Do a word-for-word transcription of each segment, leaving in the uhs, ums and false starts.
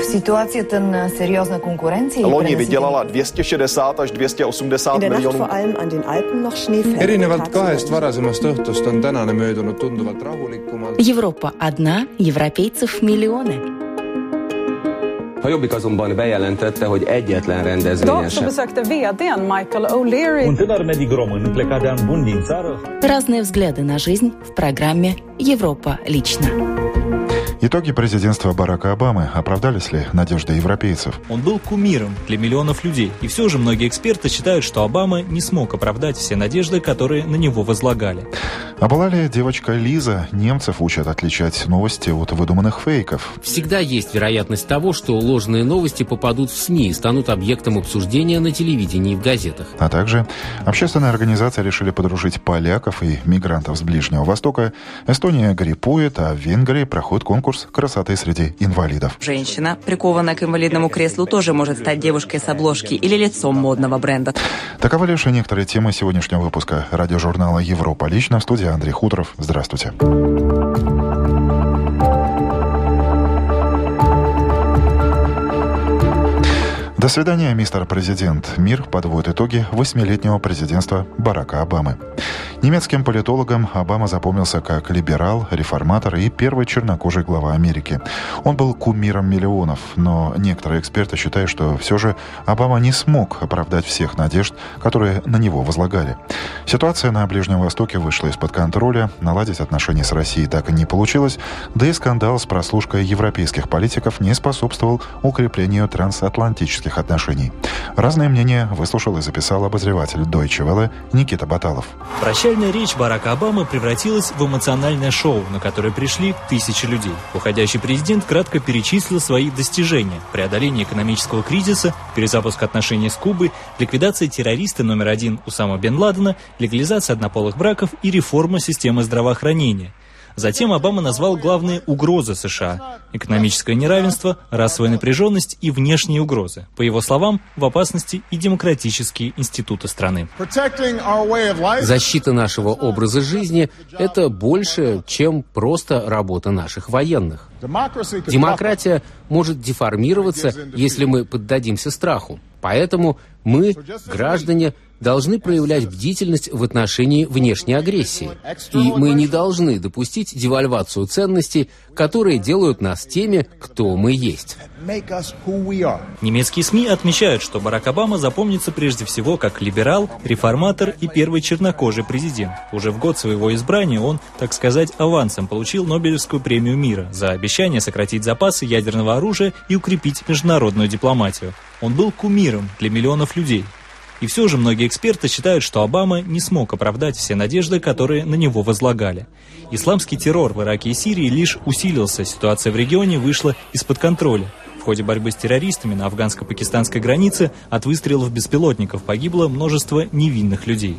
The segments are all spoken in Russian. В ситуации на серьезной конкуренции. Лони выделала двести шестьдесят - двести восемьдесят миллионов. Erinevalt kahest varasemast õhtust on tänane möödunud tunduvalt rahulikumalt. Европа одна, европейцев миллионы. A Jobbik azonban bejelentette, hogy egyetlen rendezvényen sem. Un tânăr medic român pleca de an bun din țară. Разные взгляды на жизнь в программе «Европа лично». Итоги президентства Барака Обамы. Оправдались ли надежды европейцев? Он был кумиром для миллионов людей. И все же многие эксперты считают, что Обама не смог оправдать все надежды, которые на него возлагали. А была ли девочка Лиза? Немцев учат отличать новости от выдуманных фейков. Всегда есть вероятность того, что ложные новости попадут в СМИ и станут объектом обсуждения на телевидении и в газетах. А также общественные организации решили подружить поляков и мигрантов с Ближнего Востока. Эстония гриппует, а в Венгрии проходит конкурс красоты среди инвалидов. Женщина, прикованная к инвалидному креслу, тоже может стать девушкой с обложки или лицом модного бренда. Таковы лишь и некоторые темы сегодняшнего выпуска радиожурнала «Европа лично». В студии Андрей Хутров. Здравствуйте. До свидания, мистер президент. Мир подводит итоги восьмилетнего президентства Барака Обамы. Немецким политологам Обама запомнился как либерал, реформатор и первый чернокожий глава Америки. Он был кумиром миллионов, но некоторые эксперты считают, что все же Обама не смог оправдать всех надежд, которые на него возлагали. Ситуация на Ближнем Востоке вышла из-под контроля, наладить отношения с Россией так и не получилось, да и скандал с прослушкой европейских политиков не способствовал укреплению трансатлантических отношений. Разные мнения выслушал и записал обозреватель Deutsche Welle Никита Баталов. Прощальная речь Барака Обамы превратилась в эмоциональное шоу, на которое пришли тысячи людей. Уходящий президент кратко перечислил свои достижения: преодоление экономического кризиса, перезапуск отношений с Кубой, ликвидация террориста номер один Усама бен Ладена, легализация однополых браков и реформа системы здравоохранения. Затем Обама назвал главные угрозы США – экономическое неравенство, расовая напряженность и внешние угрозы. По его словам, в опасности и демократические институты страны. Защита нашего образа жизни – это больше, чем просто работа наших военных. Демократия может деформироваться, если мы поддадимся страху. Поэтому мы, граждане, должны проявлять бдительность в отношении внешней агрессии. И мы не должны допустить девальвацию ценностей, которые делают нас теми, кто мы есть. Немецкие СМИ отмечают, что Барак Обама запомнится прежде всего как либерал, реформатор и первый чернокожий президент. Уже в год своего избрания он, так сказать, авансом получил Нобелевскую премию мира за обещание сократить запасы ядерного оружия и укрепить международную дипломатию. Он был кумиром для миллионов людей. И все же многие эксперты считают, что Обама не смог оправдать все надежды, которые на него возлагали. Исламский террор в Ираке и Сирии лишь усилился, ситуация в регионе вышла из-под контроля. В ходе борьбы с террористами на афганско-пакистанской границе от выстрелов беспилотников погибло множество невинных людей.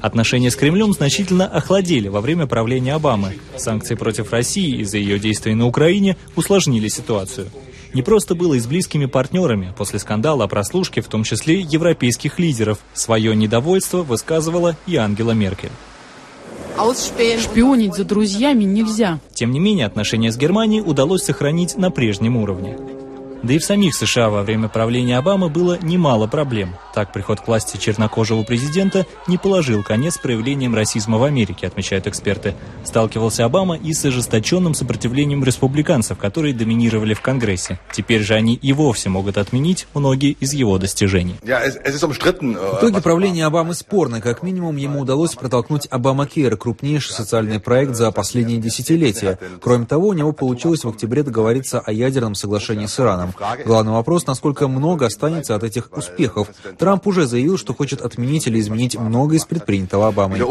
Отношения с Кремлем значительно охладели во время правления Обамы. Санкции против России из-за ее действий на Украине усложнили ситуацию. Не просто было и с близкими партнерами. После скандала о прослушке, в том числе европейских лидеров, свое недовольство высказывала и Ангела Меркель. Шпионить за друзьями нельзя. Тем не менее, отношения с Германией удалось сохранить на прежнем уровне. Да и в самих США во время правления Обамы было немало проблем. Так, приход к власти чернокожего президента не положил конец проявлениям расизма в Америке, отмечают эксперты. Сталкивался Обама и с ожесточенным сопротивлением республиканцев, которые доминировали в Конгрессе. Теперь же они и вовсе могут отменить многие из его достижений. Итоги правления Обамы спорны. Как минимум, ему удалось протолкнуть Обамакейр, крупнейший социальный проект за последние десятилетия. Кроме того, у него получилось в октябре договориться о ядерном соглашении с Ираном. Главный вопрос, насколько много останется от этих успехов. Трамп уже заявил, что хочет отменить или изменить многое из предпринятого Обамой. А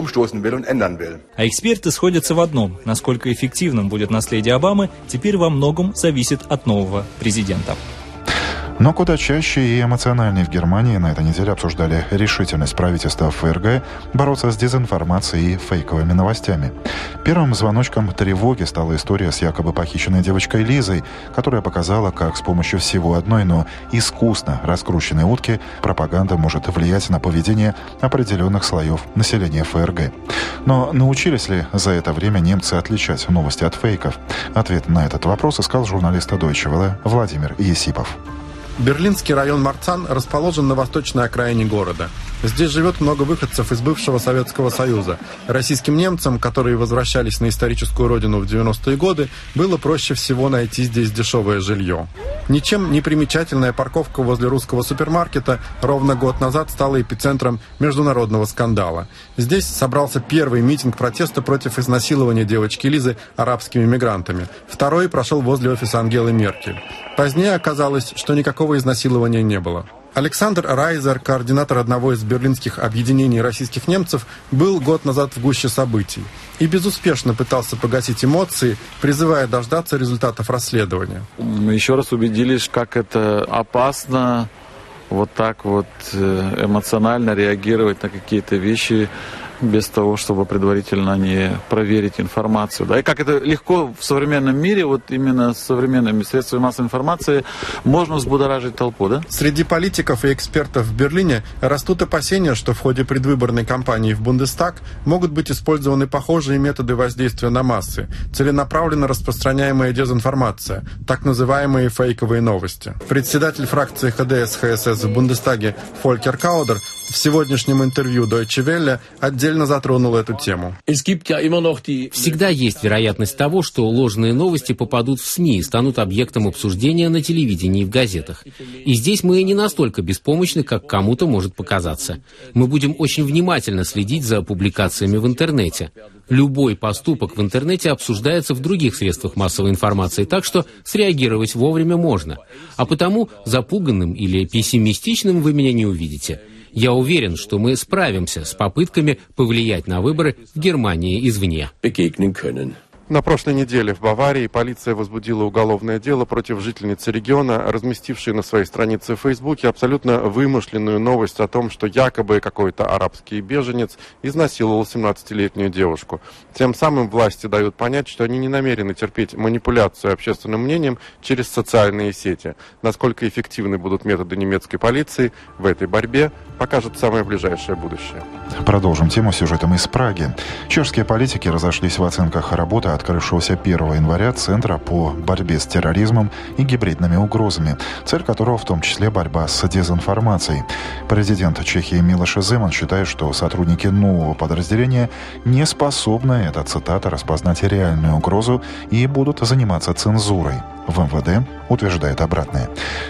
эксперты сходятся в одном. Насколько эффективным будет наследие Обамы, теперь во многом зависит от нового президента. Но куда чаще и эмоциональнее в Германии на этой неделе обсуждали решительность правительства ФРГ бороться с дезинформацией и фейковыми новостями. Первым звоночком тревоги стала история с якобы похищенной девочкой Лизой, которая показала, как с помощью всего одной, но искусно раскрученной утки пропаганда может влиять на поведение определенных слоев населения ФРГ. Но научились ли за это время немцы отличать новости от фейков? Ответ на этот вопрос искал журналист Deutsche Welle Владимир Есипов. Берлинский район Марцан расположен на восточной окраине города. Здесь живет много выходцев из бывшего Советского Союза. Российским немцам, которые возвращались на историческую родину в девяностые годы, было проще всего найти здесь дешевое жилье. Ничем не примечательная парковка возле русского супермаркета ровно год назад стала эпицентром международного скандала. Здесь собрался первый митинг протеста против изнасилования девочки Лизы арабскими мигрантами. Второй прошел возле офиса Ангелы Меркель. Позднее оказалось, что никакого изнасилования не было. Александр Райзер, координатор одного из берлинских объединений российских немцев, был год назад в гуще событий и безуспешно пытался погасить эмоции, призывая дождаться результатов расследования. Мы еще раз убедились, как это опасно вот так вот эмоционально реагировать на какие-то вещи без того, чтобы предварительно не проверить информацию. Да? И как это легко в современном мире, вот именно с современными средствами массовой информации, можно взбудоражить толпу. Да? Среди политиков и экспертов в Берлине растут опасения, что в ходе предвыборной кампании в Бундестаг могут быть использованы похожие методы воздействия на массы, целенаправленно распространяемая дезинформация, так называемые фейковые новости. Председатель фракции ХДС ХСС в Бундестаге Фолькер Каудер в сегодняшнем интервью Deutsche Welle отдельно затронул эту тему. Всегда есть вероятность того, что ложные новости попадут в СМИ и станут объектом обсуждения на телевидении и в газетах. И здесь мы не настолько беспомощны, как кому-то может показаться. Мы будем очень внимательно следить за публикациями в интернете. Любой поступок в интернете обсуждается в других средствах массовой информации, так что среагировать вовремя можно. А потому запуганным или пессимистичным вы меня не увидите. Я уверен, что мы справимся с попытками повлиять на выборы в Германии извне. На прошлой неделе в Баварии полиция возбудила уголовное дело против жительницы региона, разместившей на своей странице в Фейсбуке абсолютно вымышленную новость о том, что якобы какой-то арабский беженец изнасиловал семнадцатилетнюю девушку. Тем самым власти дают понять, что они не намерены терпеть манипуляцию общественным мнением через социальные сети. Насколько эффективны будут методы немецкой полиции в этой борьбе, покажет самое ближайшее будущее. Продолжим тему сюжетом из Праги. Чешские политики разошлись в оценках работы открывшегося первого января Центра по борьбе с терроризмом и гибридными угрозами, цель которого в том числе борьба с дезинформацией. Президент Чехии Милош Земан считает, что сотрудники нового подразделения не способны, это цитата, распознать реальную угрозу и будут заниматься цензурой. В МВД утверждает обратное.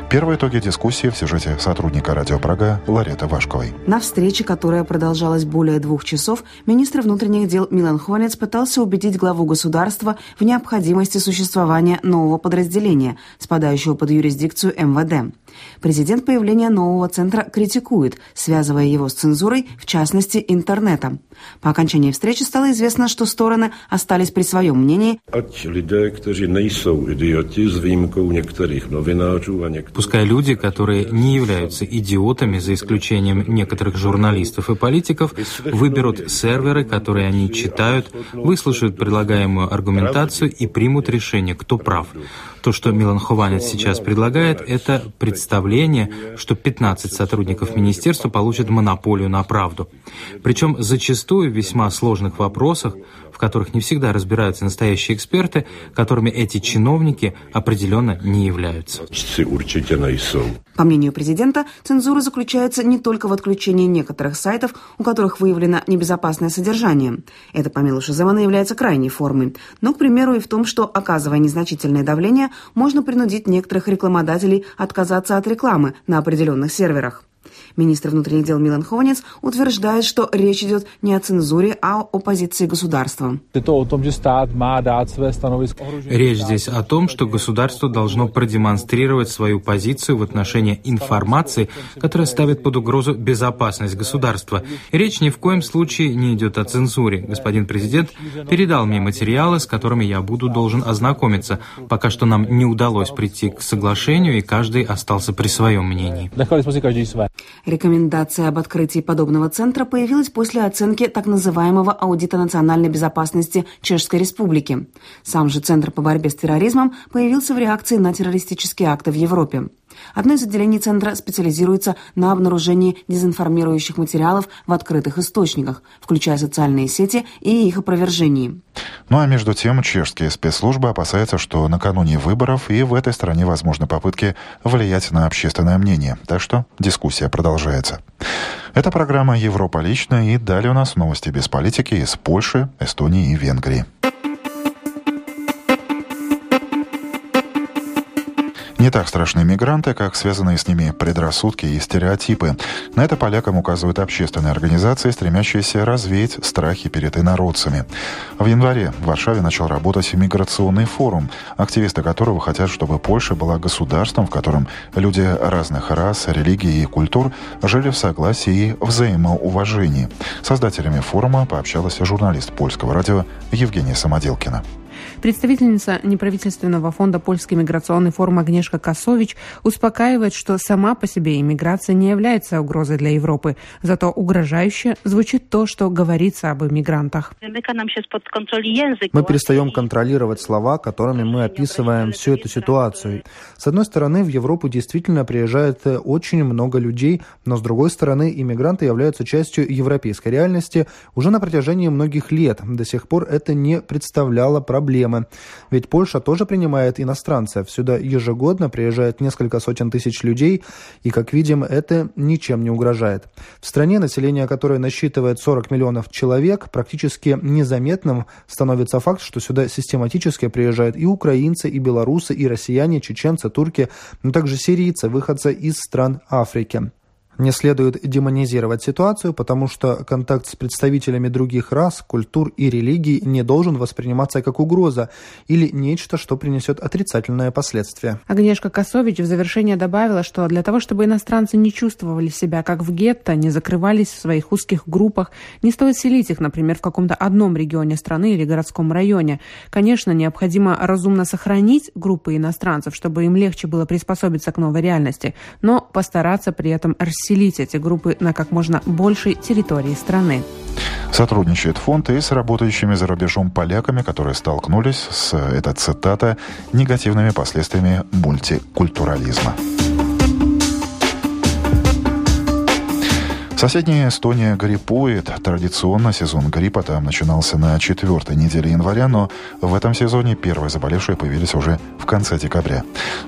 Первые итоги дискуссии в сюжете сотрудника Радио Прага Лареты Вашковой. На встрече, которая продолжалась более двух часов, министр внутренних дел Милан Хованец пытался убедить главу государства в необходимости существования нового подразделения, спадающего под юрисдикцию МВД. Президент появления нового центра критикует, связывая его с цензурой, в частности, интернетом. По окончании встречи стало известно, что стороны остались при своем мнении. Пускай люди, которые не являются идиотами, за исключением некоторых журналистов и политиков, выберут серверы, которые они читают, выслушают предлагаемую аргументацию и примут решение, кто прав. То, что Милан Хованец сейчас предлагает, это представление, что пятнадцать сотрудников министерства получат монополию на правду. Причем зачастую в весьма сложных вопросах, в которых не всегда разбираются настоящие эксперты, которыми эти чиновники определенно не являются. По мнению президента, цензура заключается не только в отключении некоторых сайтов, у которых выявлено небезопасное содержание. Это, по Милошу Земану, является крайней формой. Но, к примеру, и в том, что, оказывая незначительное давление, можно принудить некоторых рекламодателей отказаться от рекламы на определенных серверах. Министр внутренних дел Милан Хованец утверждает, что речь идет не о цензуре, а о позиции государства. Речь здесь о том, что государство должно продемонстрировать свою позицию в отношении информации, которая ставит под угрозу безопасность государства. Речь ни в коем случае не идет о цензуре. Господин президент передал мне материалы, с которыми я буду должен ознакомиться. Пока что нам не удалось прийти к соглашению, и каждый остался при своем мнении. Рекомендация об открытии подобного центра появилась после оценки так называемого аудита национальной безопасности Чешской Республики. Сам же Центр по борьбе с терроризмом появился в реакции на террористические акты в Европе. Одно из отделений Центра специализируется на обнаружении дезинформирующих материалов в открытых источниках, включая социальные сети и их опровержении. Ну а между тем, чешские спецслужбы опасаются, что накануне выборов и в этой стране возможны попытки влиять на общественное мнение. Так что дискуссия продолжается. Это программа «Европа лично», и далее у нас новости без политики из Польши, Эстонии и Венгрии. Не так страшны мигранты, как связанные с ними предрассудки и стереотипы. На это полякам указывают общественные организации, стремящиеся развеять страхи перед инородцами. В январе в Варшаве начал работать миграционный форум, активисты которого хотят, чтобы Польша была государством, в котором люди разных рас, религий и культур жили в согласии и взаимоуважении. Создателями форума пообщалась журналист Польского радио Евгения Самоделкина. Представительница неправительственного фонда «Польский миграционный форум» Агнешка Косович успокаивает, что сама по себе иммиграция не является угрозой для Европы. Зато угрожающе звучит то, что говорится об иммигрантах. Мы перестаем контролировать слова, которыми мы описываем всю эту ситуацию. С одной стороны, в Европу действительно приезжает очень много людей, но с другой стороны, иммигранты являются частью европейской реальности уже на протяжении многих лет. До сих пор это не представляло проблем. Проблемы. Ведь Польша тоже принимает иностранцев. Сюда ежегодно приезжает несколько сотен тысяч людей, и, как видим, это ничем не угрожает. В стране, население которой насчитывает сорок миллионов человек, практически незаметным становится факт, что сюда систематически приезжают и украинцы, и белорусы, и россияне, чеченцы, турки, но также сирийцы, выходцы из стран Африки. Не следует демонизировать ситуацию, потому что контакт с представителями других рас, культур и религий не должен восприниматься как угроза или нечто, что принесет отрицательное последствие. Агнешка Косович в завершение добавила, что для того, чтобы иностранцы не чувствовали себя как в гетто, не закрывались в своих узких группах, не стоит селить их, например, в каком-то одном регионе страны или городском районе. Конечно, необходимо разумно сохранить группы иностранцев, чтобы им легче было приспособиться к новой реальности, но постараться при этом расселить делить эти группы на как можно большей территории страны. Сотрудничает фонд и с работающими за рубежом поляками, которые столкнулись с, это цитата, негативными последствиями мультикультурализма. Соседняя Эстония гриппует. Традиционно сезон гриппа там начинался на четвертой неделе января, но в этом сезоне первые заболевшие появились уже в конце декабря.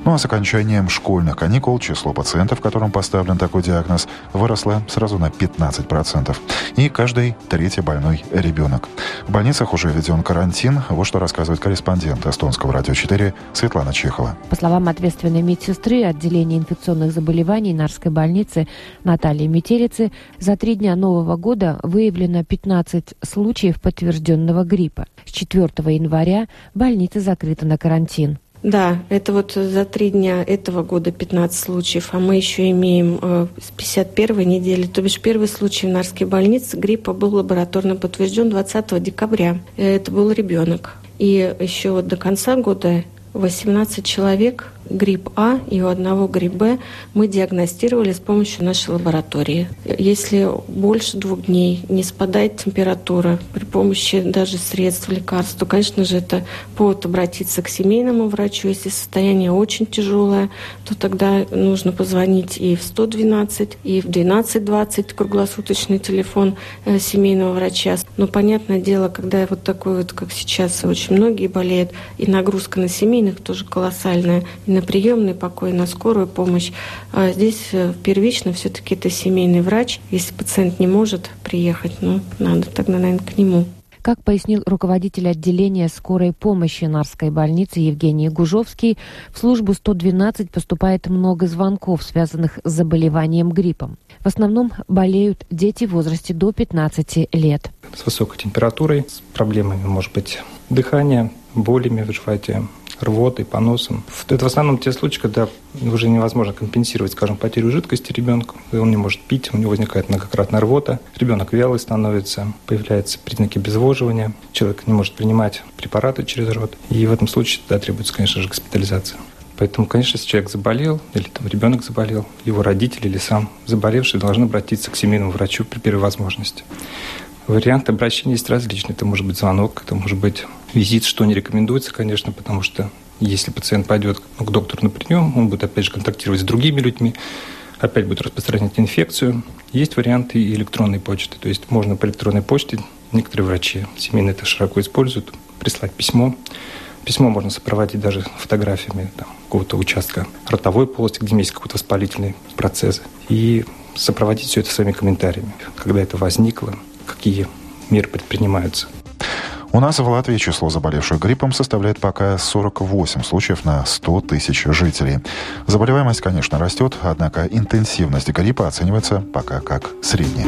Ну а с окончанием школьных каникул число пациентов, которым поставлен такой диагноз, выросло сразу на пятнадцать процентов. И каждый третий больной ребенок. В больницах уже введен карантин. Вот что рассказывает корреспондент Эстонского радио четыре Светлана Чехова. По словам ответственной медсестры отделения инфекционных заболеваний Нарской больницы Натальи Метерицы, за три дня Нового года выявлено пятнадцать случаев подтвержденного гриппа. С четвёртого января больница закрыта на карантин. Да, это вот за три дня этого года пятнадцать случаев, а мы еще имеем э, с пятьдесят первой недели, то бишь первый случай в Нарской больнице гриппа был лабораторно подтвержден двадцатого декабря. Это был ребенок. И еще вот до конца года восемнадцать человек грипп А и у одного грипп Б мы диагностировали с помощью нашей лаборатории. Если больше двух дней не спадает температура при помощи даже средств, лекарств, то, конечно же, это повод обратиться к семейному врачу. Если состояние очень тяжелое, то тогда нужно позвонить и в сто двенадцать, и в двенадцать двадцать, круглосуточный телефон семейного врача. Но, понятное дело, когда вот такой вот, как сейчас, очень многие болеют, и нагрузка на семейных тоже колоссальная, и на приемный покой, на скорую помощь. А здесь первично все-таки это семейный врач. Если пациент не может приехать, ну, надо тогда, наверное, к нему. Как пояснил руководитель отделения скорой помощи Нарской больницы Евгений Гужовский, в службу сто двенадцать поступает много звонков, связанных с заболеванием гриппом. В основном болеют дети в возрасте до пятнадцати лет. С высокой температурой, с проблемами, может быть, дыхания, болями в животе, рвотой, поносом. Это в основном те случаи, когда уже невозможно компенсировать, скажем, потерю жидкости ребенку. Он не может пить, у него возникает многократная рвота. Ребенок вялый становится, появляются признаки обезвоживания. Человек не может принимать препараты через рот. И в этом случае тогда требуется, конечно же, госпитализация. Поэтому, конечно, если человек заболел, или там, ребенок заболел, его родители или сам заболевший должны обратиться к семейному врачу при первой возможности. Варианты обращения есть различные. Это может быть звонок, это может быть визит, что не рекомендуется, конечно, потому что если пациент пойдет к доктору на прием, он будет опять же контактировать с другими людьми, опять будет распространять инфекцию. Есть варианты и электронной почты. То есть можно по электронной почте, некоторые врачи семейные это широко используют, прислать письмо. Письмо можно сопроводить даже фотографиями там, какого-то участка ротовой полости, где есть какой-то воспалительный процесс, и сопроводить все это своими комментариями, когда это возникло, какие меры предпринимаются. У нас в Латвии число заболевших гриппом составляет пока сорок восемь случаев на сто тысяч жителей. Заболеваемость, конечно, растет, однако интенсивность гриппа оценивается пока как средняя.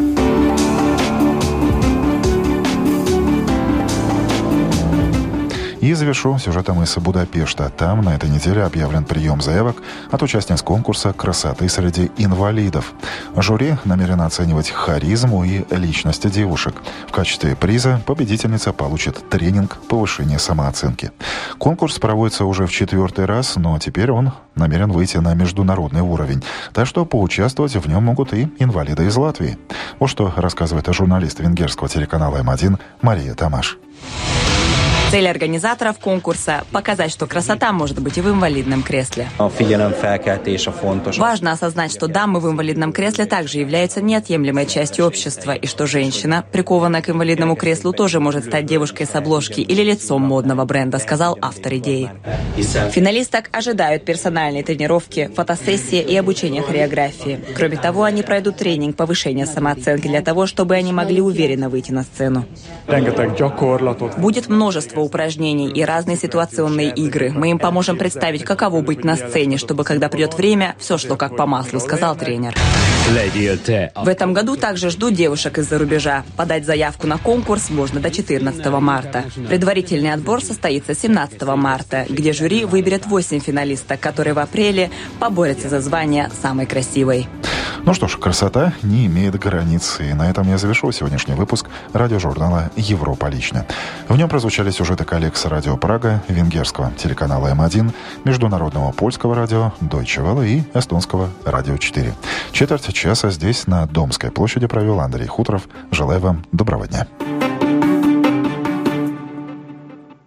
И завершу сюжетом из Будапешта. Там на этой неделе объявлен прием заявок от участниц конкурса «Красоты среди инвалидов». Жюри намерено оценивать харизму и личность девушек. В качестве приза победительница получит тренинг повышения самооценки. Конкурс проводится уже в четвертый раз, но теперь он намерен выйти на международный уровень. Так что поучаствовать в нем могут и инвалиды из Латвии. Вот что рассказывает журналист венгерского телеканала эм один Мария Тамаш. Цель организаторов конкурса – показать, что красота может быть и в инвалидном кресле. Важно осознать, что дамы в инвалидном кресле также являются неотъемлемой частью общества, и что женщина, прикованная к инвалидному креслу, тоже может стать девушкой с обложки или лицом модного бренда, сказал автор идеи. Финалисток ожидают персональные тренировки, фотосессии и обучение хореографии. Кроме того, они пройдут тренинг повышения самооценки для того, чтобы они могли уверенно выйти на сцену. Будет множество упражнений и разные ситуационные игры. Мы им поможем представить, каково быть на сцене, чтобы, когда придет время, все шло как по маслу, сказал тренер. В этом году также жду девушек из-за рубежа. Подать заявку на конкурс можно до четырнадцатого марта. Предварительный отбор состоится семнадцатого марта, где жюри выберет восемь финалисток, которые в апреле поборются за звание самой красивой. Ну что ж, красота не имеет границ. И на этом я завершу сегодняшний выпуск радиожурнала «Европа лично». В нем прозвучали сюжеты коллег с Радио Прага, венгерского телеканала эм один, международного польского радио Deutsche Welle и эстонского Радио четыре. Четверть часа здесь, на Домской площади, провел Андрей Хутров. Желаю вам доброго дня.